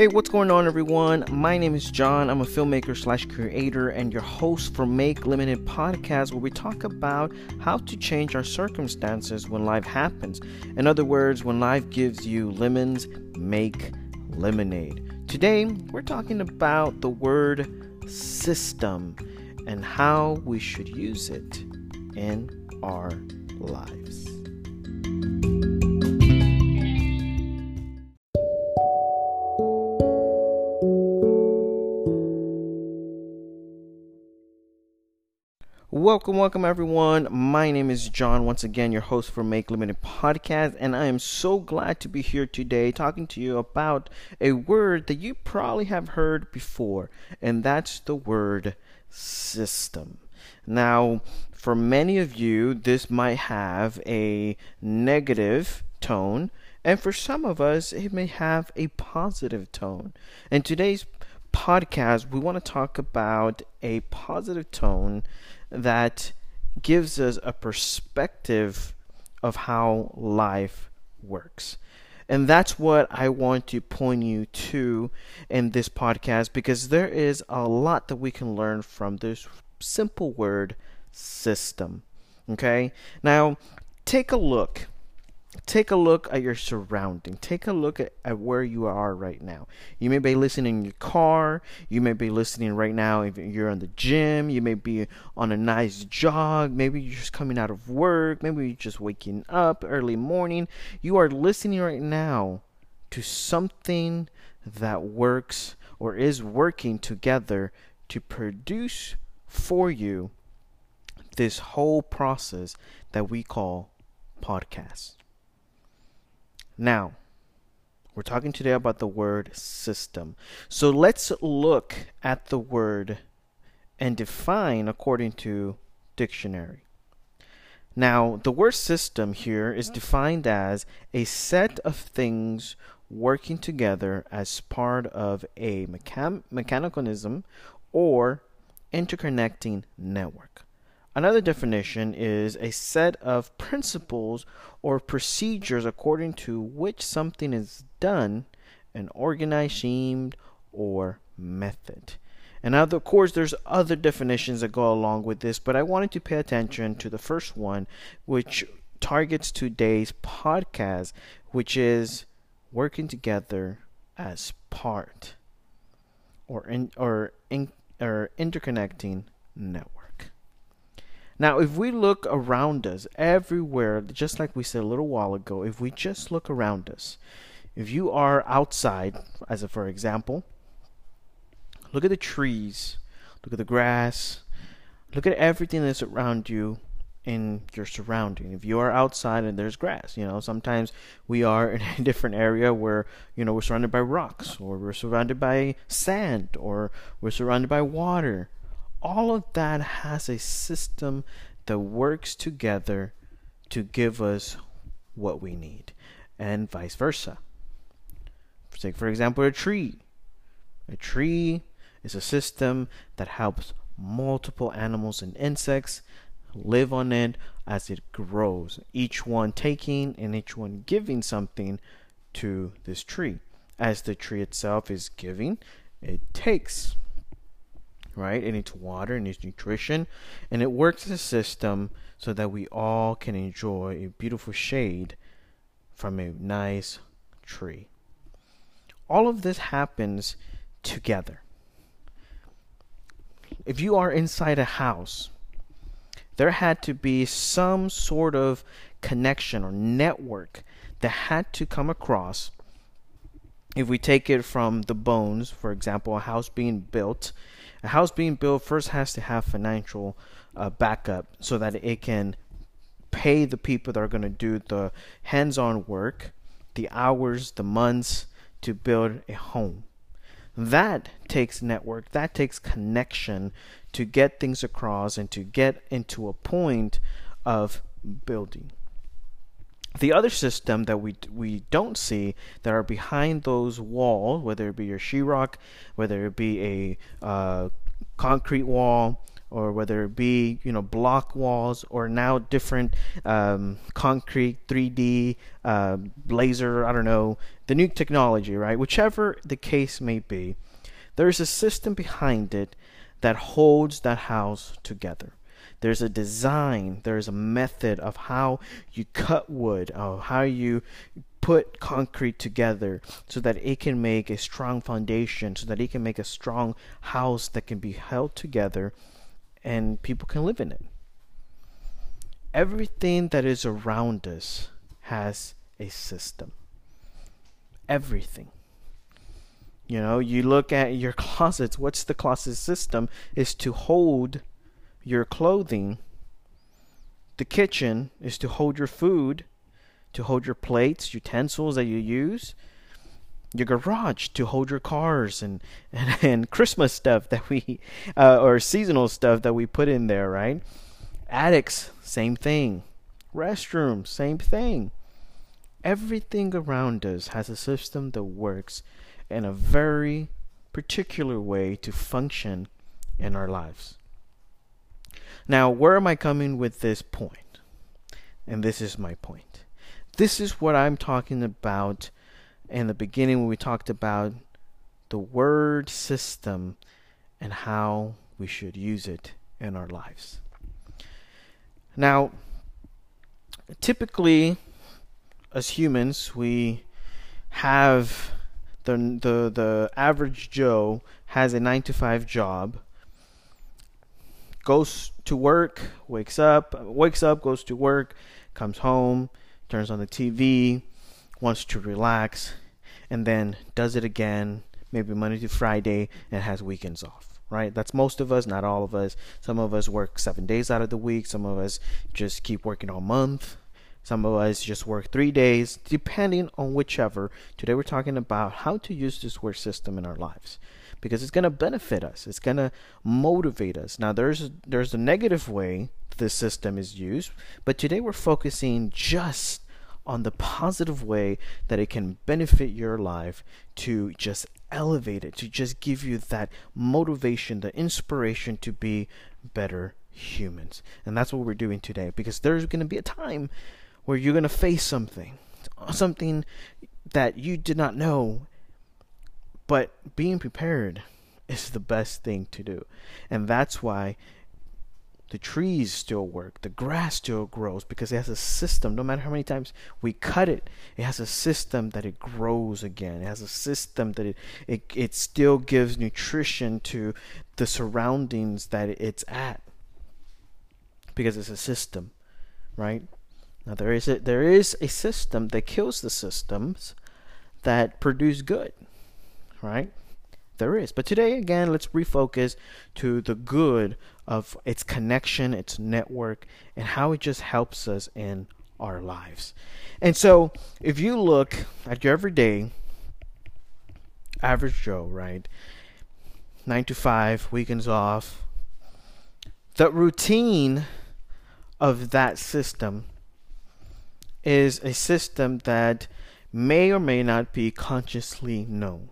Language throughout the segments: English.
Hey, what's going on, everyone? My name is John. I'm a filmmaker slash creator and your host for Make Limited Podcast, where we talk about how to change our circumstances when life happens. In other words, when life gives you lemons, make lemonade. Today, we're talking about the word system and how we should use it in our lives. Welcome everyone. My name is John, once again your host for Make Limited Podcast, and I am so glad to be here today talking to you about a word that you probably have heard before, and that's the word system. Now, for many of you, this might have a negative tone, and for some of us, it may have a positive tone. In today's podcast, we want to talk about a positive tone that gives us a perspective of how life works. And that's what I want to point you to in this podcast, because there is a lot that we can learn from this simple word, system. Okay? Now, take a look. Take a look at your surrounding. Take a look at where you are right now. You may be listening in your car. You may be listening right now if you're in the gym. You may be on a nice jog. Maybe you're just coming out of work. Maybe you're just waking up early morning. You are listening right now to something that works or is working together to produce for you this whole process that we call podcast. Now, we're talking today about the word system. So let's look at the word and define according to dictionary. Now, the word system here is defined as a set of things working together as part of a mechanism or interconnecting network. Another definition is a set of principles or procedures according to which something is done, an organized scheme or method. And of course, there's other definitions that go along with this, but I wanted to pay attention to the first one, which targets today's podcast, which is working together as part or interconnecting network. Now, if we look around us everywhere, just like we said a little while ago, if we just look around us, if you are outside, as a, for example, look at the trees, look at the grass, look at everything that's around you in your surrounding. If you are outside and there's grass, sometimes we are in a different area where, we're surrounded by rocks, or we're surrounded by sand, or we're surrounded by water. All of that has a system that works together to give us what we need, and vice versa. Take, for example, a tree. A tree is a system that helps multiple animals and insects live on it as it grows, each one taking and each one giving something to this tree. As the tree itself is giving, it takes. Right? It needs water, it needs nutrition, and it works as a system so that we all can enjoy a beautiful shade from a nice tree. All of this happens together. If you are inside a house, there had to be some sort of connection or network that had to come across. If we take it from the bones, for example, a house being built first has to have financial backup so that it can pay the people that are going to do the hands-on work, the hours, the months to build a home. That takes network, that takes connection to get things across and to get into a point of building. The other system that we don't see that are behind those walls, whether it be your sheetrock, whether it be a concrete wall, or whether it be, you know, block walls, or now different concrete, 3D, laser, I don't know, the new technology, right? Whichever the case may be, there's a system behind it that holds that house together. There's a design, there's a method of how you cut wood, or how you put concrete together so that it can make a strong foundation, so that it can make a strong house that can be held together and people can live in it. Everything that is around us has a system. Everything. You know, you look at your closets. What's the closet system? Is to hold your clothing. The kitchen is to hold your food, to hold your plates, utensils that you use. Your garage to hold your cars and Christmas stuff that we or seasonal stuff that we put in there, right? Attics, same thing. Restrooms, same thing. Everything around us has a system that works in a very particular way to function in our lives. Now, where am I coming with this point? And this is my point. This is what I'm talking about in the beginning when we talked about the word system and how we should use it in our lives. Now, typically, as humans, we have the average Joe has a 9-to-5 job, goes to work, wakes up, goes to work, comes home, turns on the TV, wants to relax, and then does it again, maybe Monday to Friday, and has weekends off, right? That's most of us, not all of us. Some of us work 7 days out of the week. Some of us just keep working all month. Some of us just work 3 days, depending on whichever. Today we're talking about how to use this word system in our lives, because it's going to benefit us. It's going to motivate us. Now, there's a negative way this system is used, but today we're focusing just on the positive way that it can benefit your life, to just elevate it, to just give you that motivation, the inspiration to be better humans. And that's what we're doing today, because there's going to be a time where you're going to face something that you did not know, but being prepared is the best thing to do. And that's why the trees still work, the grass still grows, because it has a system. No matter how many times we cut it, it has a system that it grows again. It has a system that it still gives nutrition to the surroundings that it's at, because it's a system, right? Now there is a system that kills the systems that produce good, right? There is. But today, again, let's refocus to the good of its connection, its network, and how it just helps us in our lives. And so if you look at your everyday average Joe, right, 9 to 5, weekends off, the routine of that system is a system that may or may not be consciously known.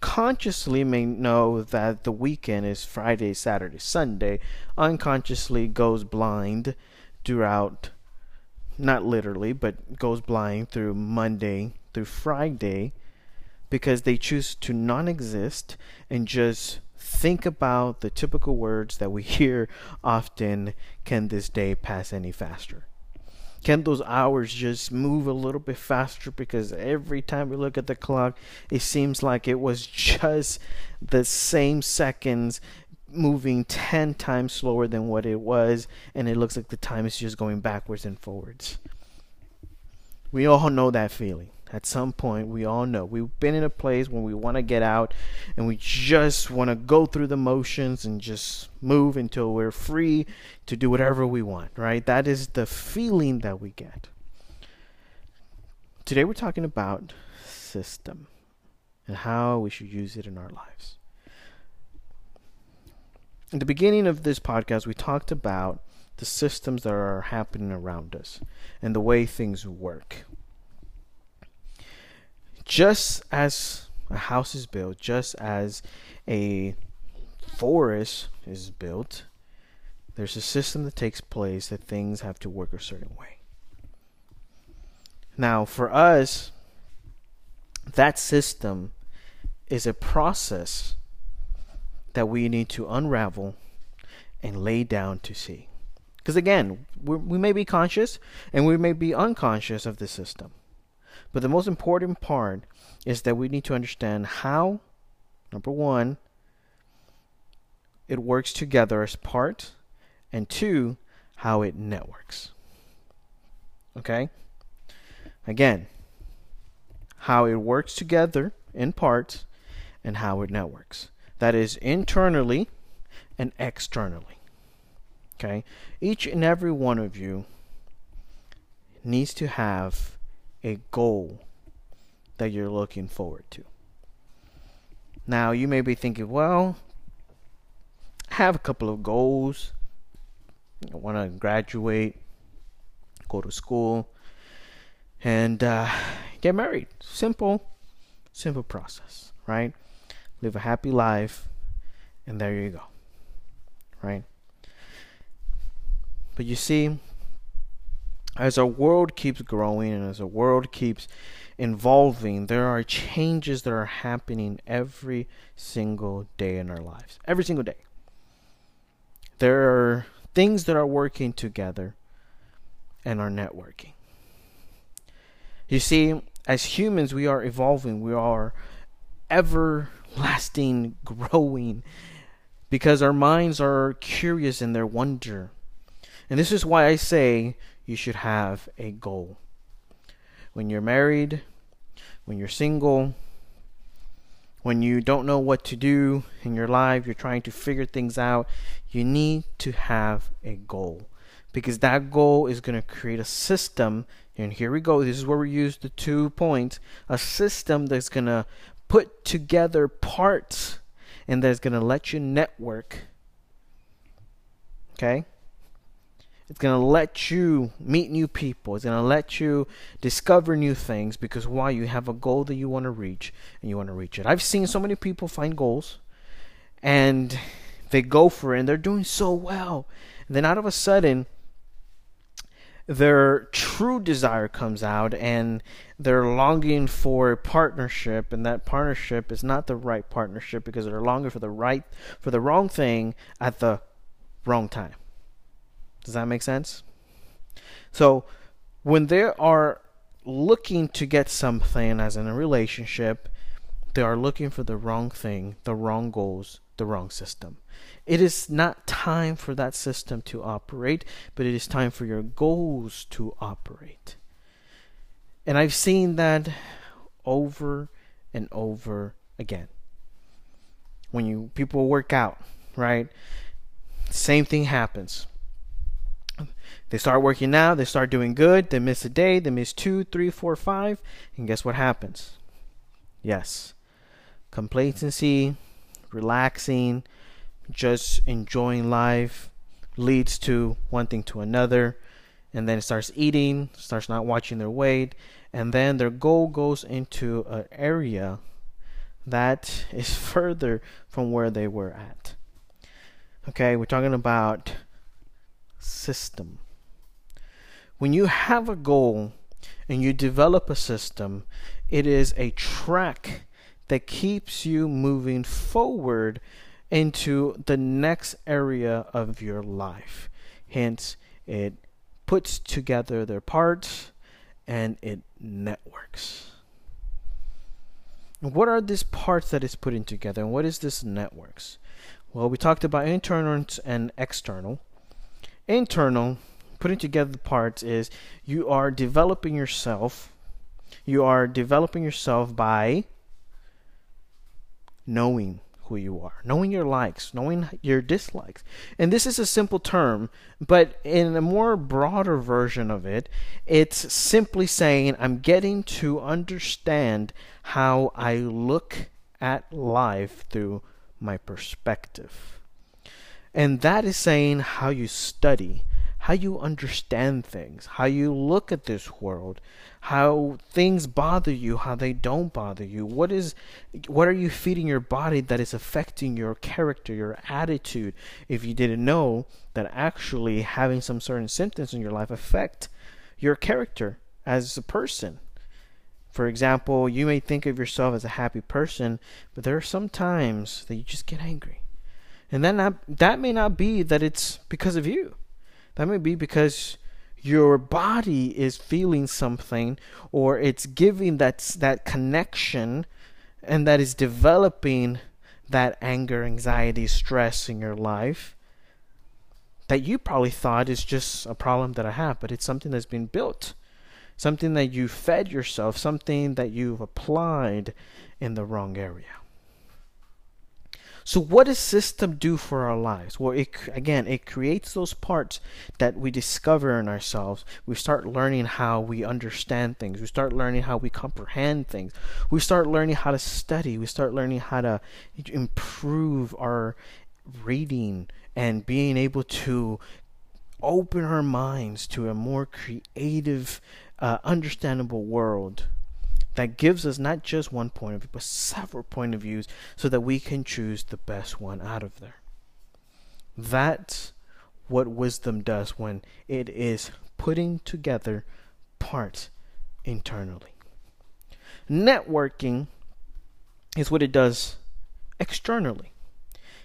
Consciously may know that the weekend is Friday, Saturday, Sunday. Unconsciously goes blind throughout, not literally, but goes blind through Monday through Friday, because they choose to non-exist and just think about the typical words that we hear often. Can this day pass any faster? Can those hours just move a little bit faster? Because every time we look at the clock, it seems like it was just the same seconds moving 10 times slower than what it was, and it looks like the time is just going backwards and forwards. We all know that feeling. At some point, we all know. We've been in a place when we want to get out, and we just want to go through the motions and just move until we're free to do whatever we want, right? That is the feeling that we get. Today, we're talking about system and how we should use it in our lives. At the beginning of this podcast, we talked about the systems that are happening around us and the way things work. Just as a house is built, just as a forest is built, there's a system that takes place that things have to work a certain way. Now, for us, that system is a process that we need to unravel and lay down to see. Because again, we may be conscious and we may be unconscious of the system. But the most important part is that we need to understand how, number one, it works together as part, and two, how it networks. Okay? Again, how it works together in parts and how it networks. That is internally and externally. Okay? Each and every one of you needs to have a goal that you're looking forward to. Now, you may be thinking, well, I have a couple of goals. I want to graduate, go to school, and get married. Simple process, right? Live a happy life, and there you go, right? But you see, as our world keeps growing and as our world keeps evolving, there are changes that are happening every single day in our lives. Every single day. There are things that are working together and are networking. You see, as humans, we are evolving. We are everlasting, growing, because our minds are curious in their wonder. And this is why I say you should have a goal. When you're married, when you're single, when you don't know what to do in your life, you're trying to figure things out, you need to have a goal. Because that goal is going to create a system, and here we go, this is where we use the 2 points, a system that's going to put together parts and that's going to let you network. Okay? It's going to let you meet new people. It's going to let you discover new things, because why? You have a goal that you want to reach, and you want to reach it. I've seen so many people find goals, and they go for it, and they're doing so well. And then out of a sudden, their true desire comes out, and they're longing for a partnership, and that partnership is not the right partnership because they're longing for the wrong thing at the wrong time. Does that make sense? So when they are looking to get something, as in a relationship, they are looking for the wrong thing, the wrong goals, the wrong system. It is not time for that system to operate, but it is time for your goals to operate. And I've seen that over and over again. When people work out, right? Same thing happens. They start working out, they start doing good, they miss a day, they miss 2, 3, 4, 5, and guess what happens? Yes, complacency, relaxing, just enjoying life leads to one thing to another, and then it starts eating, starts not watching their weight, and then their goal goes into an area that is further from where they were at. Okay, we're talking about system. When you have a goal and you develop a system, it is a track that keeps you moving forward into the next area of your life. Hence, it puts together their parts and it networks. What are these parts that it's putting together, and what is this networks? Well, we talked about internal and external. Internal, putting together the parts, is you are developing yourself. You are developing yourself by knowing who you are, knowing your likes, knowing your dislikes. And this is a simple term, but in a more broader version of it, it's simply saying I'm getting to understand how I look at life through my perspective. And that is saying how you study, how you understand things, how you look at this world, how things bother you, how they don't bother you. What are you feeding your body that is affecting your character, your attitude? If you didn't know that actually having some certain symptoms in your life affect your character as a person. For example, you may think of yourself as a happy person, but there are some times that you just get angry. And that may not be that it's because of you. That may be because your body is feeling something, or it's giving that connection, and that is developing that anger, anxiety, stress in your life that you probably thought is just a problem that I have, but it's something that's been built. Something that you fed yourself, something that you've applied in the wrong area. So what does system do for our lives? Well, it creates those parts that we discover in ourselves. We start learning how we understand things. We start learning how we comprehend things. We start learning how to study. We start learning how to improve our reading and being able to open our minds to a more creative, understandable world that gives us not just one point of view, but several point of views so that we can choose the best one out of there. That's what wisdom does when it is putting together parts internally. Networking is what it does externally,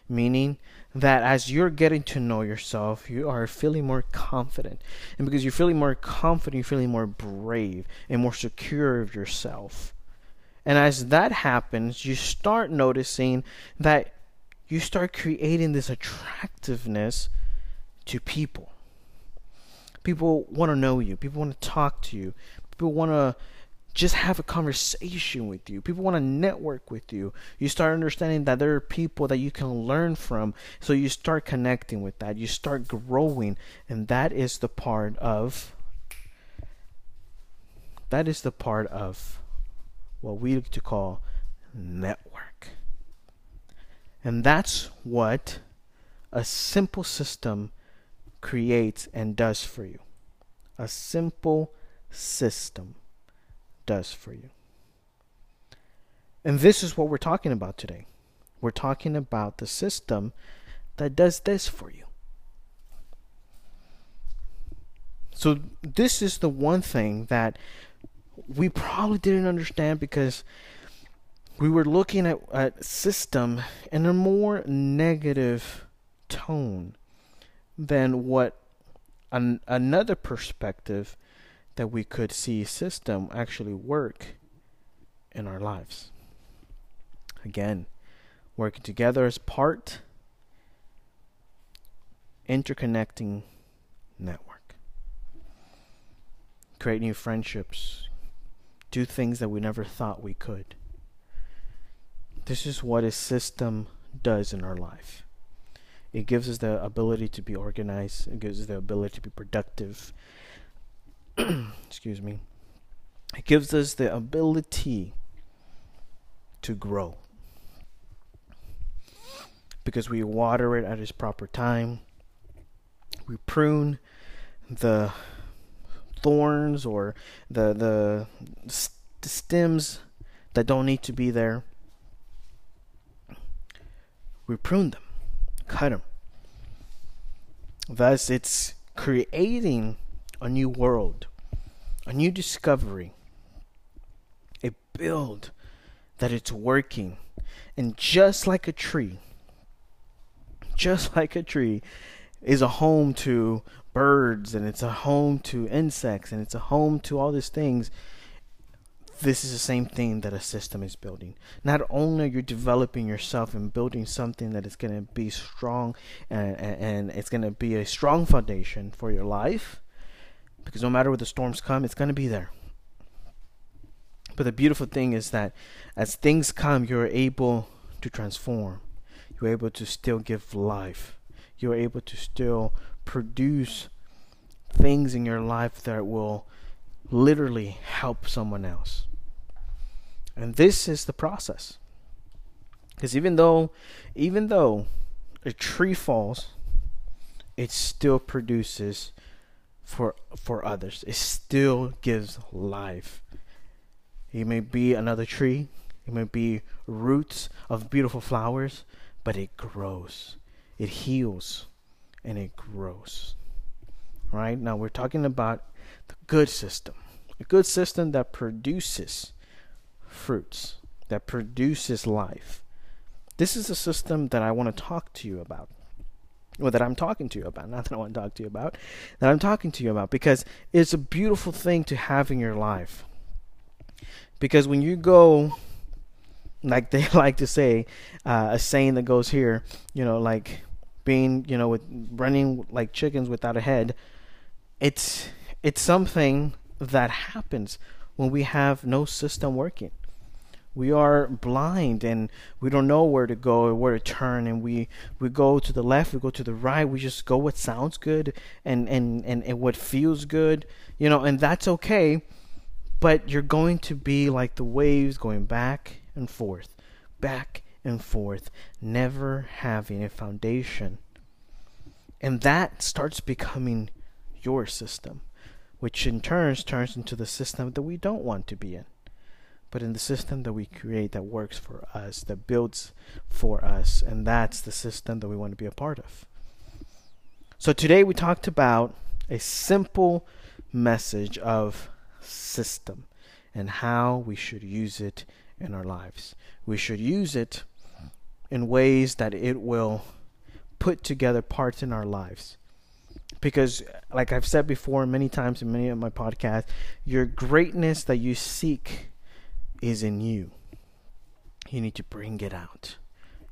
meaning that as you're getting to know yourself, you are feeling more confident. And because you're feeling more confident, you're feeling more brave and more secure of yourself. And as that happens, you start noticing that you start creating this attractiveness to people. People want to know you. People want to talk to you. People want to just have a conversation with you. People want to network with you. You start understanding that there are people that you can learn from. So you start connecting with that. You start growing. And that is the part of what we like to call network. And that's what a simple system creates and does for you. A simple system does for you. And this is what we're talking about today. We're talking about the system that does this for you. So this is the one thing that we probably didn't understand because we were looking at system in a more negative tone than what another perspective that we could see system actually work in our lives. Again, working together as part, interconnecting network. Create new friendships. Do things that we never thought we could. This is what a system does in our life. It gives us the ability to be organized. It gives us the ability to be productive. Excuse me. It gives us the ability to grow because we water it at its proper time. We prune the thorns or the stems that don't need to be there. We prune them, cut them. Thus, it's creating a new world, a new discovery, a build that it's working. And just like a tree is a home to birds, and it's a home to insects, and it's a home to all these things. This is the same thing that a system is building. Not only are you developing yourself and building something that is going to be strong and it's going to be a strong foundation for your life, because no matter what the storms come, it's going to be there. But the beautiful thing is that as things come, you're able to transform. You're able to still give life. You're able to still produce things in your life that will literally help someone else. And this is the process. Because even though a tree falls, it still produces for others. It still gives life. It may be another tree. It may be roots of beautiful flowers, but it grows. It heals and it grows. All right? Now we're talking about the good system. A good system that produces fruits, that produces life. This is a system that I want to talk to you about. Well, that I'm talking to you about, not that I want to talk to you about, that I'm talking to you about, because it's a beautiful thing to have in your life. Because when you go, like they like to say, a saying that goes here, you know, like being, you know, with running like chickens without a head, it's something that happens when we have no system working. We are blind and we don't know where to go or where to turn, and we go to the left, we go to the right, we just go what sounds good and what feels good, you know, and that's okay, but you're going to be like the waves going back and forth, never having a foundation. And that starts becoming your system, which in turn turns into the system that we don't want to be in. But in the system that we create that works for us, that builds for us, and that's the system that we want to be a part of. So today we talked about a simple message of system and how we should use it in our lives. We should use it in ways that it will put together parts in our lives. Because, like I've said before many times in many of my podcasts, your greatness that you seek is in you. You need to bring it out.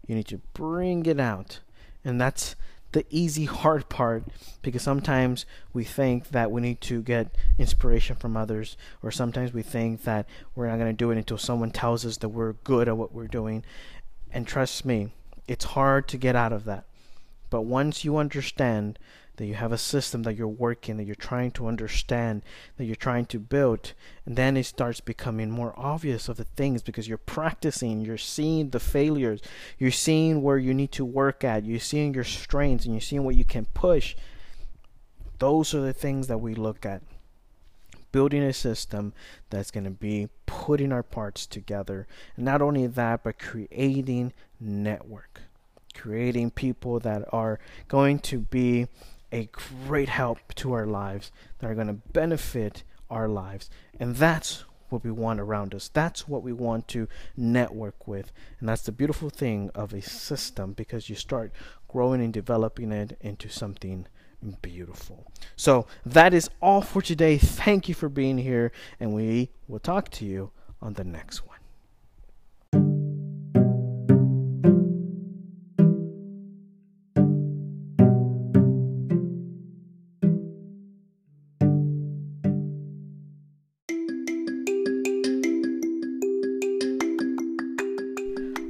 You need to bring it out. And that's the easy, hard part, because sometimes we think that we need to get inspiration from others, or sometimes we think that we're not going to do it until someone tells us that we're good at what we're doing. And trust me, it's hard to get out of that. But once you understand that you have a system that you're working, that you're trying to understand, that you're trying to build, and then it starts becoming more obvious of the things, because you're practicing, you're seeing the failures, you're seeing where you need to work at, you're seeing your strengths, and you're seeing what you can push. Those are the things that we look at. Building a system that's going to be putting our parts together. And not only that, but creating network. Creating people that are going to be a great help to our lives, that are going to benefit our lives. And that's what we want around us. That's what we want to network with. And that's the beautiful thing of a system, because you start growing and developing it into something beautiful. So that is all for today. Thank you for being here, and we will talk to you on the next one.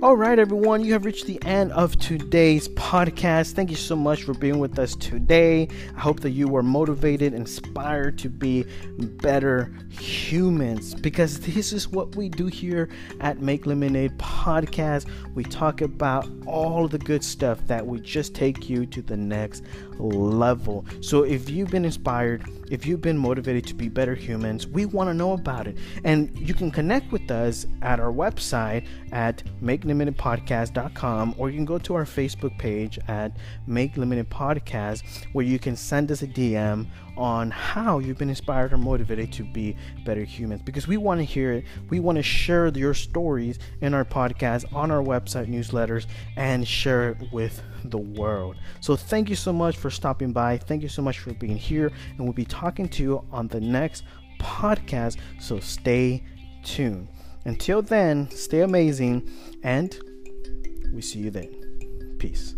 Alright everyone, you have reached the end of today's podcast. Thank you so much for being with us today. I hope that you were motivated, inspired to be better humans, because this is what we do here at Make Lemonade Podcast. We talk about all the good stuff that would just take you to the next level. So if you've been inspired, if you've been motivated to be better humans, we want to know about it. And you can connect with us at our website at makeLimitedPodcast.com, or you can go to our Facebook page at Make Limited Podcast, where you can send us a DM on how you've been inspired or motivated to be better humans, because we want to hear it. We want to share your stories in our podcast, on our website, newsletters, and share it with the world. So thank you so much for stopping by. Thank you so much for being here, and we'll be talking to you on the next podcast. So stay tuned. Until then, stay amazing, and we see you then. Peace.